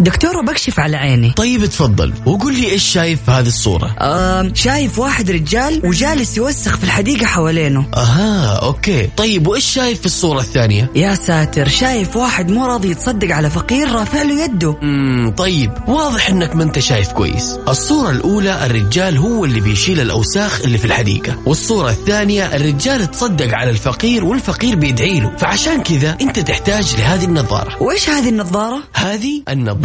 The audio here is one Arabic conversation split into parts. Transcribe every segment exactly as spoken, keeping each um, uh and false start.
دكتورة بكشف على عيني. طيب تفضل وقول لي إيش شايف في هذه الصورة؟ آه شايف واحد رجال وجالس يوسخ في الحديقة حوالينه. أها أوكي. طيب وإيش شايف في الصورة الثانية؟ يا ساتر، شايف واحد مو راضي يتصدق على فقير رافع له يده. مم طيب واضح إنك ما أنت شايف كويس. الصورة الأولى الرجال هو اللي بيشيل الأوساخ اللي في الحديقة، والصورة الثانية الرجال تصدق على الفقير والفقير بيدعي له، فعشان كذا أنت تحتاج لهذه النظارة. وإيش هذه النظارة؟ هذه النظارة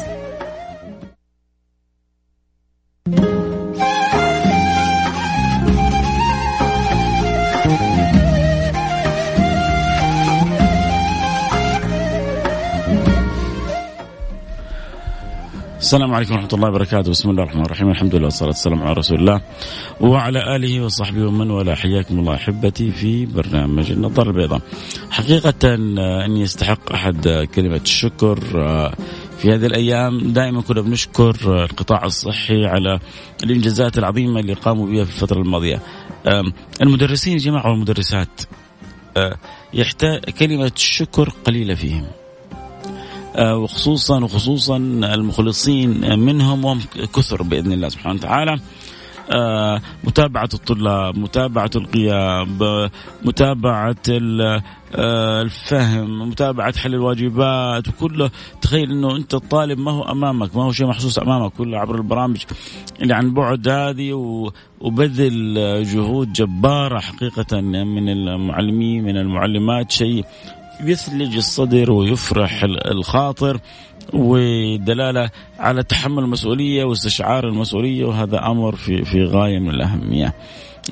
السلام عليكم ورحمة الله وبركاته. بسم الله الرحمن الرحيم. الحمد لله والصلاة والسلام على رسول الله وعلى آله وصحبه ومن والاه. حياكم الله أحبتي في برنامج النظارة البيضاء. حقيقة أني يستحق أحد كلمة الشكر في هذه الأيام. دائما كنا بنشكر القطاع الصحي على الإنجازات العظيمة اللي قاموا بها في الفترة الماضية. المدرسين جماعة والمدرسات يحتاج كلمة الشكر قليلة فيهم، وخصوصا وخصوصا المخلصين منهم وهم كثر بإذن الله سبحانه وتعالى. متابعة الطلاب، متابعة الغياب، متابعة الفهم، متابعة حل الواجبات، وكله. تخيل أنه أنت الطالب ما هو أمامك، ما هو شيء محسوس أمامك، كله عبر البرامج اللي عن بعد هذه، وبذل جهود جبارة حقيقة من المعلمين من المعلمات. شيء يثلج الصدر ويفرح الخاطر، ودلالة على تحمل المسؤولية واستشعار المسؤولية، وهذا أمر في في غاية من الأهمية.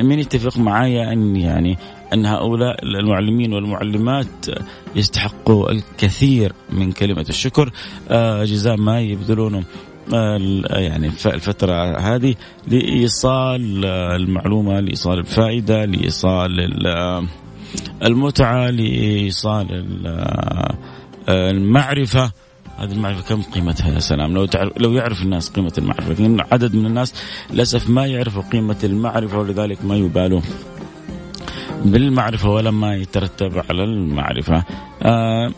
من يتفق معايا أن يعني أن هؤلاء المعلمين والمعلمات يستحقوا الكثير من كلمة الشكر جزاء ما يبذلونه يعني الفترة هذه لإيصال المعلومة، لإيصال الفائدة، لإيصال المتعة، لإيصال المعرفة. هذه المعرفة كم قيمتها يا سلام! لو تعرف، لو يعرف الناس قيمة المعرفة. لأن عدد من الناس للأسف ما يعرفوا قيمة المعرفة، ولذلك ما يبالوا بالمعرفة ولا ما يترتب على المعرفة. آه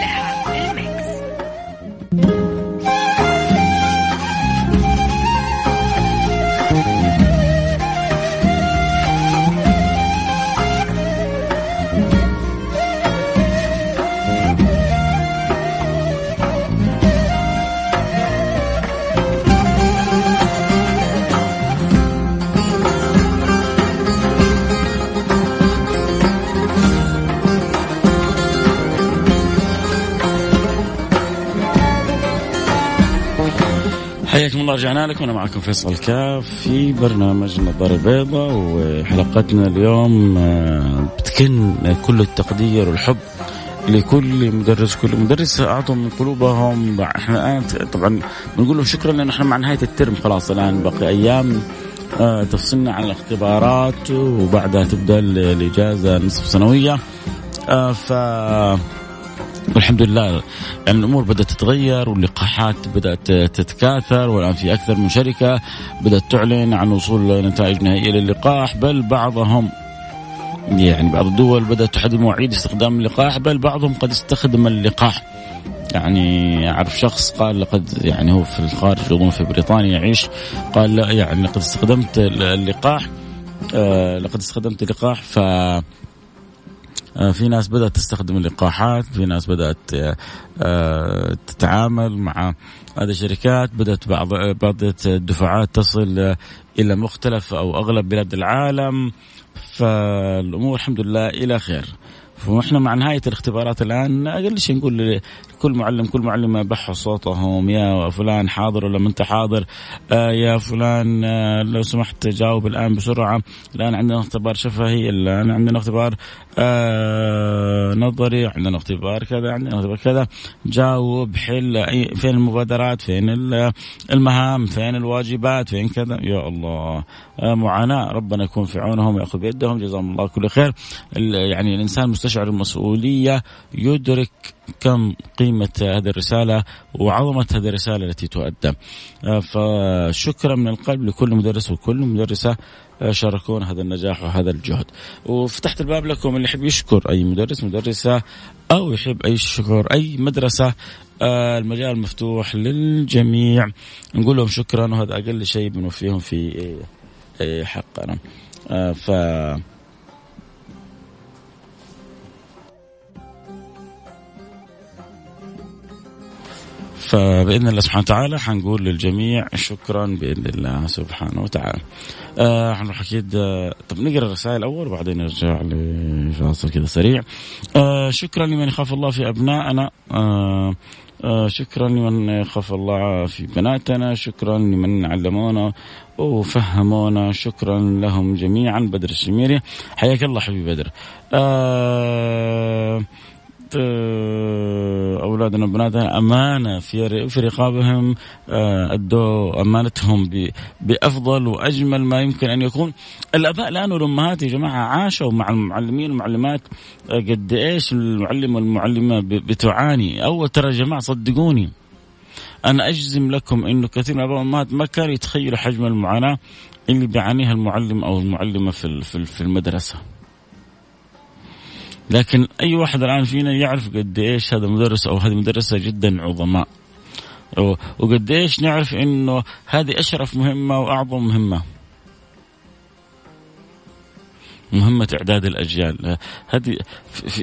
حياكم الله، رجعنا لكم، أنا معكم فيصل كاف في برنامج النظارة البيضاء، وحلقتنا اليوم بتكن كل التقدير والحب لكل مدرس كل مدرس أعطوا من قلوبهم. إحنا الآن طبعا بنقول لهم شكرا لأن إحنا مع نهاية الترم خلاص، الآن باقي أيام تفصلنا عن الاختبارات وبعدها تبدأ الإجازة نصف سنوية، ف والحمد لله يعني الأمور بدأت تتغير واللقاحات بدأت تتكاثر، والآن في أكثر من شركة بدأت تعلن عن وصول نتائج نهائية للقاح، بل بعضهم يعني بعض الدول بدأت تحدد مواعيد استخدام اللقاح، بل بعضهم قد استخدم اللقاح. يعني أعرف شخص قال لقد يعني هو في الخارج يظن في بريطانيا يعيش، قال لا يعني لقد استخدمت اللقاح آه لقد استخدمت اللقاح ف في ناس بدأت تستخدم اللقاحات، في ناس بدأت تتعامل مع هذه الشركات، بدأت بعض بدأت الدفعات تصل إلى مختلف أو أغلب بلاد العالم، فالأمور الحمد لله إلى خير. فإحنا مع نهاية الاختبارات الآن أقل شيء نقول لكل معلم كل معلمة بحوا صوتهم، يا فلان حاضر ولا ما أنت حاضر، يا فلان لو سمحت جاوب الآن بسرعة، الآن عندنا اختبار شفهي، الآن عندنا اختبار نظري، عندنا اختبار كذا، عندنا اختبار كذا، جاوب حل، فين المبادرات، فين المهام، فين الواجبات، فين كذا. يا الله معاناة، ربنا يكون في عونهم ويأخذ بيدهم جزاهم الله كل خير. يعني الإنسان مستشعر المسؤولية يدرك كم قيمة هذه الرسالة وعظمة هذه الرسالة التي تؤدى. فشكرا من القلب لكل مدرس وكل مدرسة شاركون هذا النجاح وهذا الجهد. وفتحت الباب لكم، اللي يحب يشكر أي مدرس مدرسة أو يحب أي شكر أي مدرسة، المجال مفتوح للجميع، نقول لهم شكرا، وهذا أقل شيء بنوفيهم في حقنا. ف فبإذن الله سبحانه وتعالى حنقول للجميع شكرا بإذن الله سبحانه وتعالى. آه حنروح أكيد. آه طب نقرأ الرسائل أول وبعدين نرجع لفاصل كذا سريع. آه شكرا لمن يخاف الله في أبنائنا. آه آه شكرا لمن يخاف الله في بناتنا. شكرا لمن علمونا وفهمونا، شكرا لهم جميعا. بدر الشميري حياك الله حبيبي بدر. آه أولادنا وبناتنا أمانة في رقابهم، أدوا أمانتهم بأفضل وأجمل ما يمكن أن يكون. الأباء الآن والأمهات يا جماعة عاشوا مع المعلمين والمعلمات قد إيش المعلم والمعلمة بتعاني. أول ترى يا جماعة صدقوني أنا أجزم لكم إنه كثير من الأباء والأمهات ما كانوا يتخيلوا حجم المعاناة اللي بيعانيها المعلم أو المعلمة في في المدرسة. لكن أي واحد الآن فينا يعرف قد إيش هذا مدرس أو هذه مدرسة جدا عظماء، وقد إيش نعرف إنه هذه أشرف مهمة وأعظم مهمة، مهمة إعداد الأجيال. هذه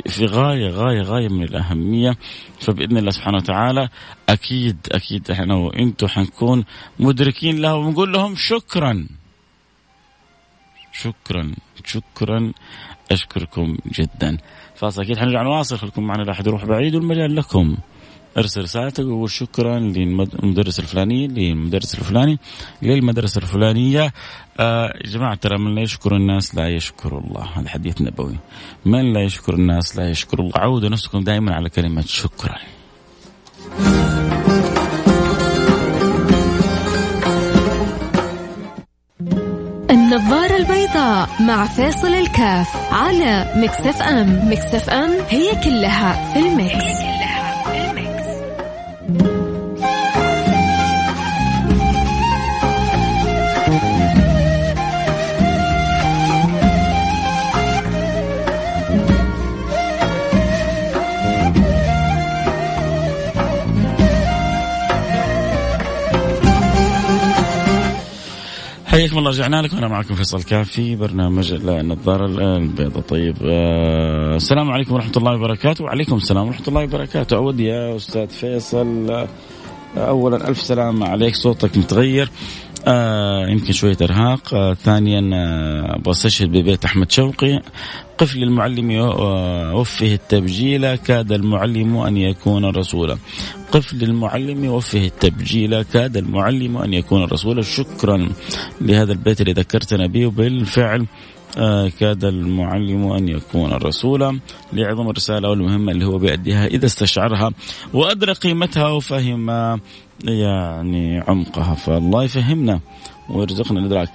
في غاية غاية غاية من الأهمية. فبإذن الله سبحانه وتعالى أكيد أكيد إحنا وإنتوا حنكون مدركين له ونقول لهم شكرا شكرا شكرا أشكركم جدا. فاصل أكيد حنرجع نواصل، خلكم معنا لا أحد يروح بعيد والمجال لكم. أرسل رسالتك وقول شكرا للمدرس الفلاني للمدرس الفلاني للمدرسة الفلانية. آه جماعة ترى من لا يشكر الناس لا يشكر الله، هذا حديث نبوي. من لا يشكر الناس لا يشكر الله. عودوا نفسكم دائما على كلمة شكرا. النظارة البيضاء مع فاصل الكاف على ميكس اف ام. ميكس اف ام هي كلها في الميكس. حياكم الله، رجعنا لكم. أنا معكم فيصل كافي، برنامج النظارة البيضاء. طيب آه السلام عليكم ورحمة الله وبركاته. وعليكم السلام ورحمة الله وبركاته. أود يا أستاذ فيصل آه أولا ألف سلام عليك، صوتك متغير، آه يمكن شوية إرهاق. آه ثانيا آه بستشهد ببيت أحمد شوقي: قفل المعلم وفه التبجيل كاد المعلم أن يكون رسولا. قفل المعلم وفه التبجيل كاد المعلم أن يكون رسولا. شكرا لهذا البيت اللي ذكرتنا به، وبالفعل آه كاد المعلم أن يكون رسولا، لعظم الرسالة والمهمة اللي هو بيأديها إذا استشعرها وأدرك قيمتها وفهم يعني عمقها. فالله يفهمنا ويرزقنا الإدراك.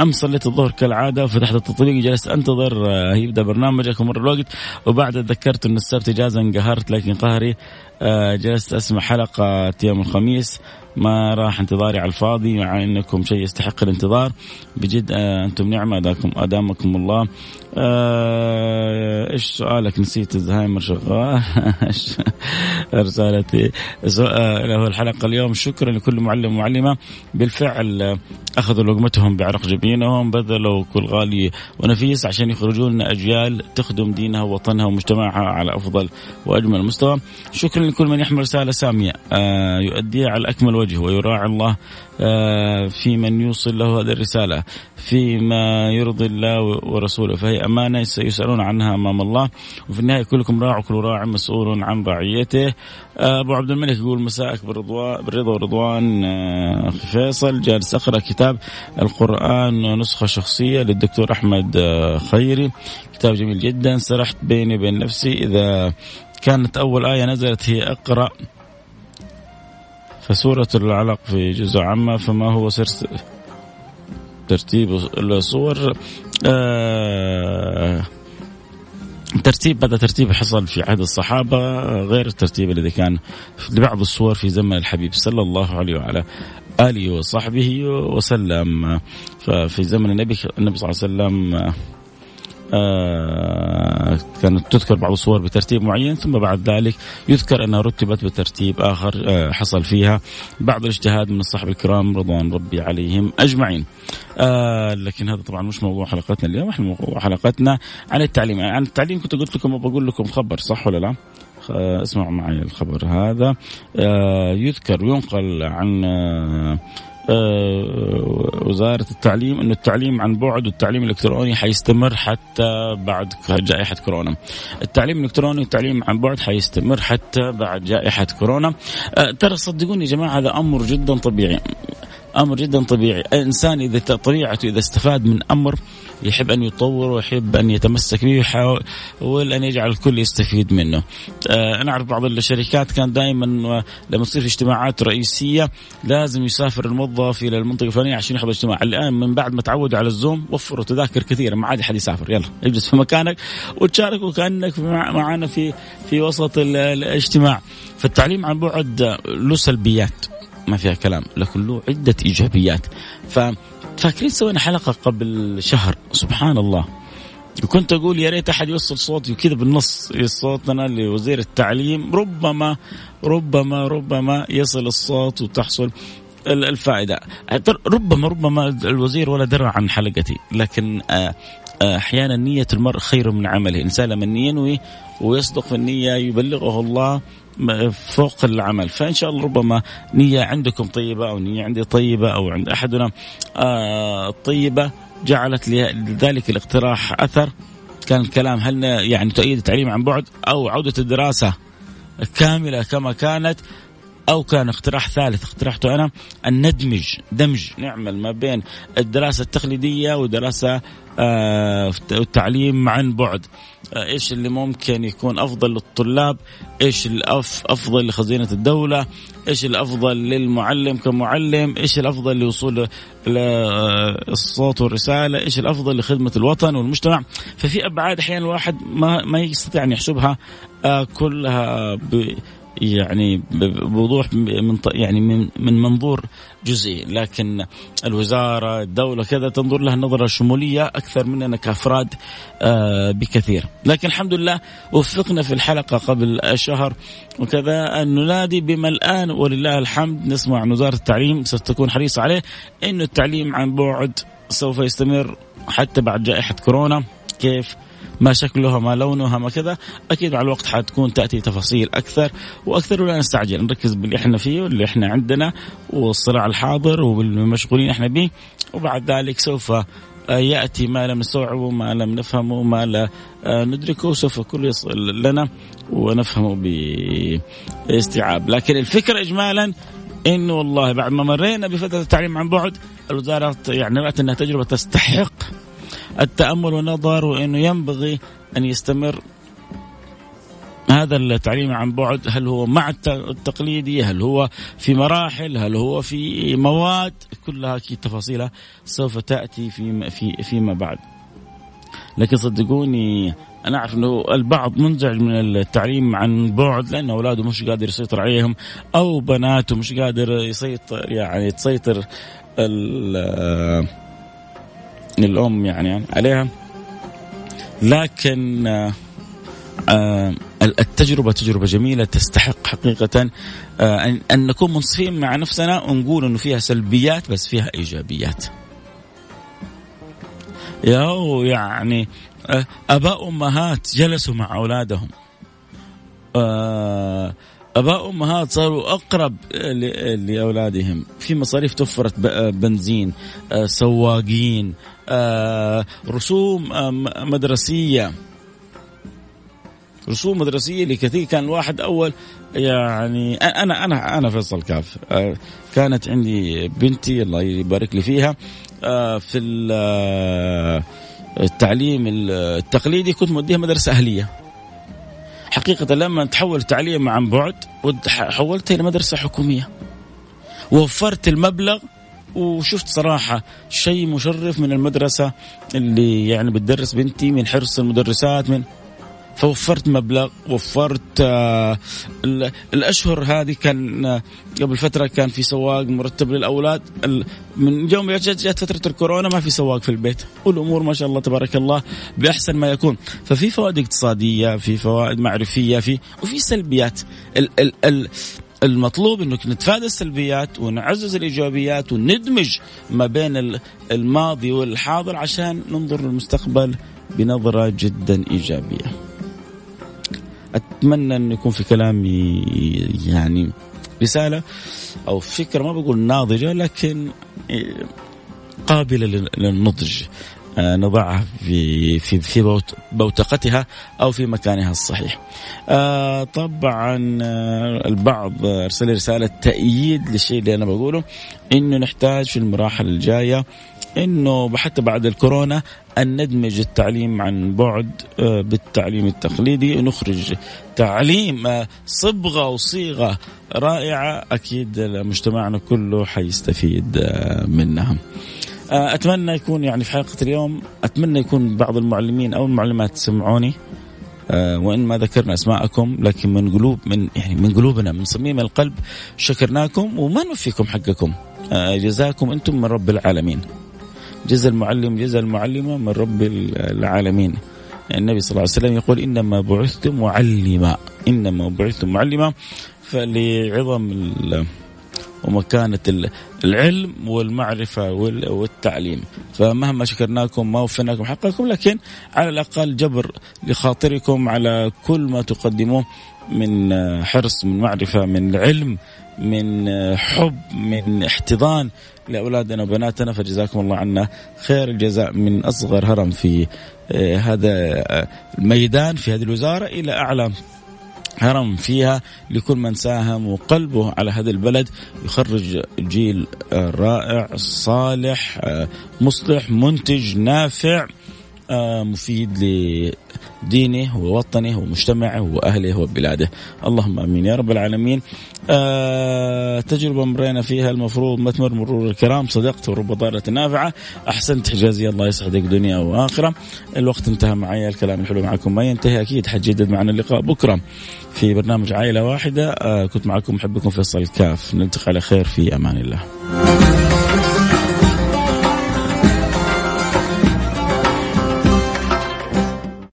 أمس صليت الظهر كالعادة وفتحت التطبيق، جلست أنتظر يبدأ برنامجك ومر الوقت، وبعد تذكرت أن السبت إجازة انقهرت لكن قهري. جلست أسمع حلقة يوم الخميس، ما راح انتظاري على الفاضي، مع أنكم شيء يستحق الانتظار بجد. أنتم نعمة أداكم أدامكم الله. إيش سؤالك؟ نسيت الزهايمر شغال. رسالتي له الحلقة اليوم: شكرا لكل معلم ومعلمة بالفعل أخذوا لقمتهم بعرق جبينهم، بذلوا كل غالي ونفيس عشان يخرجون أجيال تخدم دينها ووطنها ومجتمعها على أفضل وأجمل مستوى. شكرا لكل من يحمل رسالة سامية يؤديها على أكمل وجه ويراعي الله في من يوصل له هذه الرسالة فيما يرضي الله ورسوله، فهي أمانة سيسألون عنها أمام الله، وفي النهاية كلكم راع وكل راع مسؤول عن رعيته. أبو عبد الملك يقول: مساءك بالرضا ورضوان أخي فيصل، جالس أقرأ كتاب القرآن نسخة شخصية للدكتور أحمد خيري، كتاب جميل جدا. سرحت بيني بين نفسي إذا كانت أول آية نزلت هي أقرأ فسورة العلق في جزء عما، فما هو سر ترتيب الصور؟ آه ترتيب بدأ ترتيب حصل في عهد الصحابة غير الترتيب الذي كان لبعض الصور في زمن الحبيب صلى الله عليه وعلى آله وصحبه وسلم. ففي زمن النبي النبي صلى الله عليه وسلم آه كانت تذكر بعض الصور بترتيب معين، ثم بعد ذلك يذكر أنها رتبت بترتيب آخر آه حصل فيها بعض الاجتهاد من الصحابة الكرام رضوان ربي عليهم أجمعين. آه لكن هذا طبعا مش موضوع حلقتنا اليوم. موضوع حلقتنا عن التعليم. عن التعليم كنت قلت لكم وبقول لكم خبر، صح ولا لا؟ اسمعوا معي الخبر هذا. يذكر وينقل عن وزارة التعليم أن التعليم عن بعد والتعليم الإلكتروني حيستمر حتى بعد جائحة كورونا. التعليم الإلكتروني والتعليم عن بعد حيستمر حتى بعد جائحة كورونا. ترى صدقوني يا جماعة هذا أمر جدا طبيعي، أمر جدا طبيعي. الإنسان إذا طبيعته إذا استفاد من أمر يحب أن يطور ويحب أن يتمسك به ويحاول أن يجعل الكل يستفيد منه. أنا أعرف بعض الشركات كان دائما لما تصير في اجتماعات رئيسية لازم يسافر الموظف إلى المنطقة الفلانية عشان يحضر اجتماع. الآن من بعد ما تعودوا على الزوم وفروا تذاكر كثيرة، ما عاد حد يسافر، يلا اجلس في مكانك وتشارك وكأنك معنا في في وسط الاجتماع. فالتعليم عن بعد له سلبيات ما فيها كلام، لكن له عدة إيجابيات. ففاكرين سوينا حلقة قبل شهر سبحان الله، وكنت أقول يا ريت أحد يوصل صوتي وكذا بالنص صوتنا لوزير التعليم، ربما ربما ربما يصل الصوت وتحصل الفائدة. ربما ربما الوزير ولا درى عن حلقتي، لكن أحيانا نية المرء خير من عمله. الإنسان لما ينوي ويصدق في النية يبلغه الله فوق العمل. فإن شاء الله ربما نية عندكم طيبة أو نية عندي طيبة أو عند أحدنا طيبة جعلت لذلك الاقتراح أثر. كان الكلام هل يعني تؤيد التعليم عن بعد أو عودة الدراسة كاملة كما كانت، أو كان اقتراح ثالث اقترحته أنا أن ندمج دمج نعمل ما بين الدراسة التقليدية ودراسة آه التعليم عن بعد. آه إيش اللي ممكن يكون أفضل للطلاب، إيش الأف أفضل لخزينة الدولة، إيش الأفضل للمعلم كمعلم، إيش الأفضل لوصول الصوت والرسالة، إيش الأفضل لخدمة الوطن والمجتمع. ففي أبعاد أحيانا الواحد ما ما يستطيع أن يحسبها آه كلها ب يعني بوضوح من يعني من من منظور جزئي، لكن الوزارة الدولة كذا تنظر لها نظرة شمولية أكثر مننا كأفراد بكثير. لكن الحمد لله وفقنا في الحلقة قبل شهر وكذا أن ننادي بما الآن ولله الحمد نسمع عن وزارة التعليم ستكون حريصة عليه إنه التعليم عن بعد سوف يستمر حتى بعد جائحة كورونا. كيف ما شكلها ما لونها ما كذا أكيد مع الوقت حتكون تأتي تفاصيل أكثر وأكثر، ولا نستعجل، نركز باللي إحنا فيه واللي إحنا عندنا والصراع الحاضر والمشغولين إحنا به، وبعد ذلك سوف يأتي ما لم نستوعبه ما لم نفهمه ما لا ندركه، سوف كل يصل لنا ونفهمه باستيعاب. لكن الفكرة إجمالا إنه والله بعد ما مرينا بفترة التعليم عن بعد الوزارة يعني رأت أنها تجربة تستحق التأمل والنظر، وأنه ينبغي أن يستمر هذا التعليم عن بعد. هل هو مع التقليدي، هل هو في مراحل، هل هو في مواد، كلها كي تفاصيلها سوف تأتي في في فيما بعد. لكن صدقوني أنا أعرف أنه البعض منزعج من التعليم عن بعد لأن أولاده مش قادر يسيطر عليهم أو بناته مش قادر يسيطر يعني تسيطر ال الأم يعني عليها. لكن التجربة تجربة جميلة تستحق حقيقة أن نكون منصفين مع نفسنا ونقول أنه فيها سلبيات بس فيها إيجابيات. ياو يعني أباء أمهات جلسوا مع أولادهم، أباء أمهات صاروا أقرب لأولادهم، في مصاريف توفرت، بنزين، سواقين، رسوم مدرسية رسوم مدرسية لكثير. كان الواحد أول يعني أنا أنا أنا فيصل كاف كانت عندي بنتي الله يبارك لي فيها في التعليم التقليدي كنت موديها مدرسة أهلية. حقيقة لما تحول تعليم عن بعد حولتها إلى مدرسة حكومية ووفرت المبلغ، وشفت صراحة شيء مشرف من المدرسة اللي يعني بتدرس بنتي من حرص المدرسات من فوفرت مبلغ، وفرت آه الأشهر هذه. كان آه قبل فترة كان في سواق مرتب للأولاد، من يوم جت فترة الكورونا ما في سواق في البيت، والأمور ما شاء الله تبارك الله بأحسن ما يكون. ففي فوائد اقتصادية، في فوائد معرفية، في وفي سلبيات. ال ال ال المطلوب أنك نتفادى السلبيات ونعزز الإيجابيات وندمج ما بين الماضي والحاضر عشان ننظر للمستقبل بنظرة جدا إيجابية. أتمنى أن يكون في كلامي يعني رسالة أو فكرة ما بقول ناضجة لكن قابلة للنضج، نضعها في في في بوتقتها أو في مكانها الصحيح. طبعا البعض أرسل لي رسالة تأييد للشيء اللي أنا بقوله، إنه نحتاج في المراحل الجاية إنه حتى بعد الكورونا أن ندمج التعليم عن بعد بالتعليم التقليدي، ونخرج تعليم صبغة وصيغة رائعة أكيد مجتمعنا كله حيستفيد منها. أتمنى يكون يعني في حلقة اليوم أتمنى يكون بعض المعلمين أو المعلمات تسمعوني، وإن ما ذكرنا أسماءكم لكن من قلوب من يعني من قلوبنا من صميم القلب شكرناكم وما نوفيكم حقكم. جزاكم أنتم من رب العالمين، جزا المعلم جزا المعلمة من رب العالمين. النبي صلى الله عليه وسلم يقول إنما بعثتم معلما، إنما بعثتم معلما، فلعظم ومكانة العلم والمعرفة والتعليم. فمهما شكرناكم ما وفيناكم حقكم، لكن على الأقل جبر لخاطركم على كل ما تقدموه من حرص، من معرفة، من علم، من حب، من احتضان لأولادنا وبناتنا. فجزاكم الله عنا خير الجزاء، من أصغر هرم في هذا الميدان في هذه الوزارة إلى أعلى هرم فيها، لكل من ساهم وقلبه على هذا البلد يخرج جيل رائع صالح مصلح منتج نافع مفيد لدينه ووطنه ومجتمعه وأهله وبلاده. اللهم أمين يا رب العالمين. أه تجربة مرينا فيها المفروض ما تمر مرور الكرام، صدقت ورب ضارة نافعة، أحسنت حجازي الله يسعدك دنيا وآخرة. الوقت انتهى معي، الكلام الحلو معكم ما ينتهي أكيد، حتجدد معنا اللقاء بكرة في برنامج عائلة واحدة. أه كنت معكم محبكم فيصل كاف، نلتقي على خير في أمان الله.